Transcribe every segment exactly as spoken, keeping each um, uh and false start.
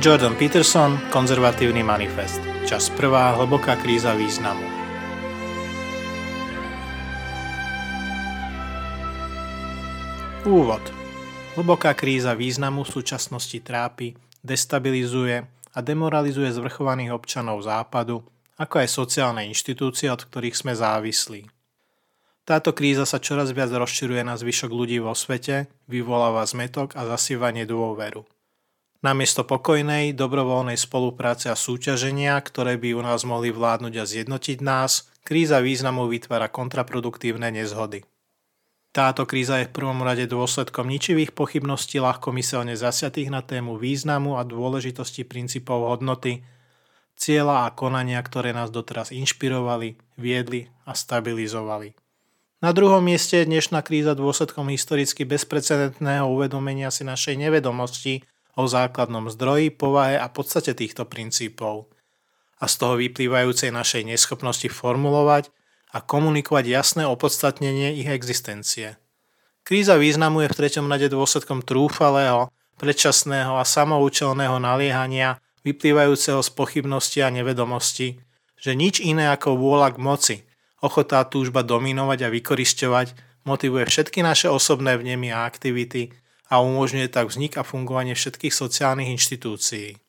Jordan Peterson, Konzervatívny manifest. Časť prvá, hlboká kríza významu. Úvod. Hlboká kríza významu v súčasnosti trápi, destabilizuje a demoralizuje zvrchovaných občanov Západu, ako aj sociálne inštitúcie, od ktorých sme závislí. Táto kríza sa čoraz viac rozširuje na zvyšok ľudí vo svete, vyvoláva zmätok a zasýva nedôveru. Namiesto pokojnej, dobrovoľnej spolupráce a súťaženia, ktoré by u nás mohli vládnuť a zjednotiť nás, kríza významu vytvára kontraproduktívne nezhody. Táto kríza je v prvom rade dôsledkom ničivých pochybností ľahkomyselne zasiatých na tému významu a dôležitosti princípov hodnoty, cieľa a konania, ktoré nás doteraz inšpirovali, viedli a stabilizovali. Na druhom mieste je dnešná kríza dôsledkom historicky bezprecedentného uvedomenia si našej nevedomosti o základnom zdroji, povahe a podstate týchto princípov a z toho vyplývajúcej našej neschopnosti formulovať a komunikovať jasné opodstatnenie ich existencie. Kríza významu je v treťom rade dôsledkom trúfalého, predčasného a samoučelného naliehania vyplývajúceho z pochybnosti a nevedomosti, že nič iné ako vôľa k moci, ochotá túžba dominovať a vykorisťovať motivuje všetky naše osobné vnemy a aktivity a umožňuje tak vznik a fungovanie všetkých sociálnych inštitúcií.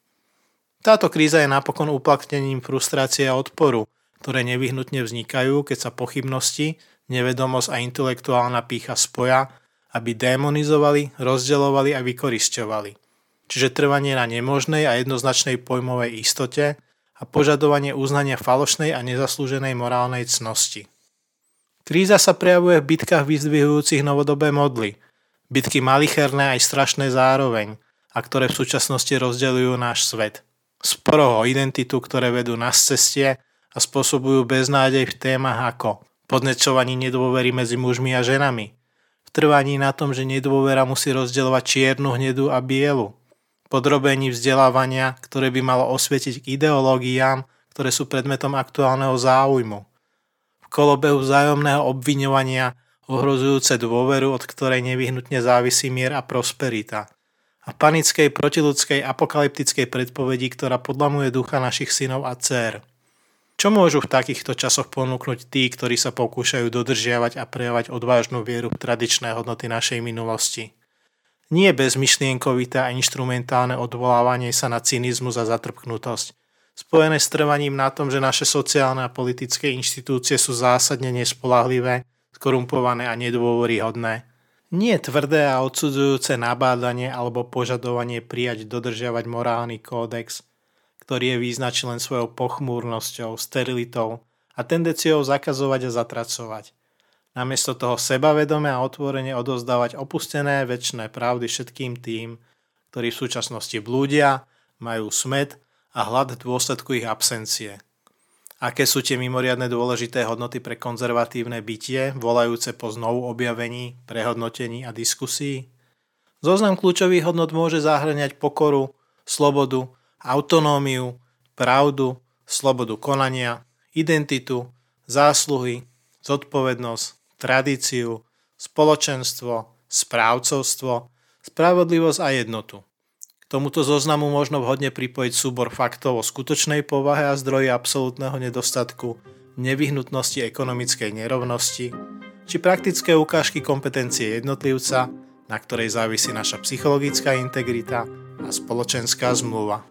Táto kríza je napokon uplatnením frustrácie a odporu, ktoré nevyhnutne vznikajú, keď sa pochybnosti, nevedomosť a intelektuálna pýcha spoja, aby démonizovali, rozdeľovali a vykorisťovali. Čiže trvanie na nemožnej a jednoznačnej pojmovej istote a požadovanie uznania falošnej a nezaslúženej morálnej cnosti. Kríza sa prejavuje v bitkách vyzdvihujúcich novodobé modly, bitky malicherné aj strašné zároveň, a ktoré v súčasnosti rozdeľujú náš svet. Sporo o identitu, ktoré vedú na cestie a spôsobujú beznádej v témach ako podnečovaní nedôvery medzi mužmi a ženami, v trvaní na tom, že nedôvera musí rozdeľovať čiernu, hnedú a bielu, podrobení vzdelávania, ktoré by malo osvietiť k ideológiám, ktoré sú predmetom aktuálneho záujmu. V kolobehu vzájomného obviňovania ohrozujúce dôveru, od ktorej nevyhnutne závisí mier a prosperita. A panickej, protiludskej, apokalyptickej predpovedi, ktorá podlamuje ducha našich synov a dcér. Čo môžu v takýchto časoch ponúknuť tí, ktorí sa pokúšajú dodržiavať a prejavať odvážnu vieru v tradičné hodnoty našej minulosti? Nie bezmyšlienkovité a inštrumentálne odvolávanie sa na cynizmus a zatrpknutosť, spojené s trvaním na tom, že naše sociálne a politické inštitúcie sú zásadne nespoľahlivé, skorumpované a nedôveryhodné. Nie tvrdé a odsudzujúce nabádanie alebo požadovanie prijať dodržiavať morálny kódex, ktorý je význačný len svojou pochmúrnosťou, sterilitou a tendenciou zakazovať a zatracovať. Namiesto toho sebavedome a otvorene odozdávať opustené väčšie pravdy všetkým tým, ktorí v súčasnosti blúdia, majú smäd a hlad v dôsledku ich absencie. Aké sú tie mimoriadne dôležité hodnoty pre konzervatívne bytie, volajúce po znovu objavení, prehodnotení a diskusii? Zoznam kľúčových hodnot môže zahŕňať pokoru, slobodu, autonómiu, pravdu, slobodu konania, identitu, zásluhy, zodpovednosť, tradíciu, spoločenstvo, správcovstvo, spravodlivosť a jednotu. K tomuto zoznamu možno vhodne pripojiť súbor faktov o skutočnej povahe a zdroji absolútneho nedostatku, nevyhnutnosti ekonomickej nerovnosti či praktické ukážky kompetencie jednotlivca, na ktorej závisí naša psychologická integrita a spoločenská zmluva.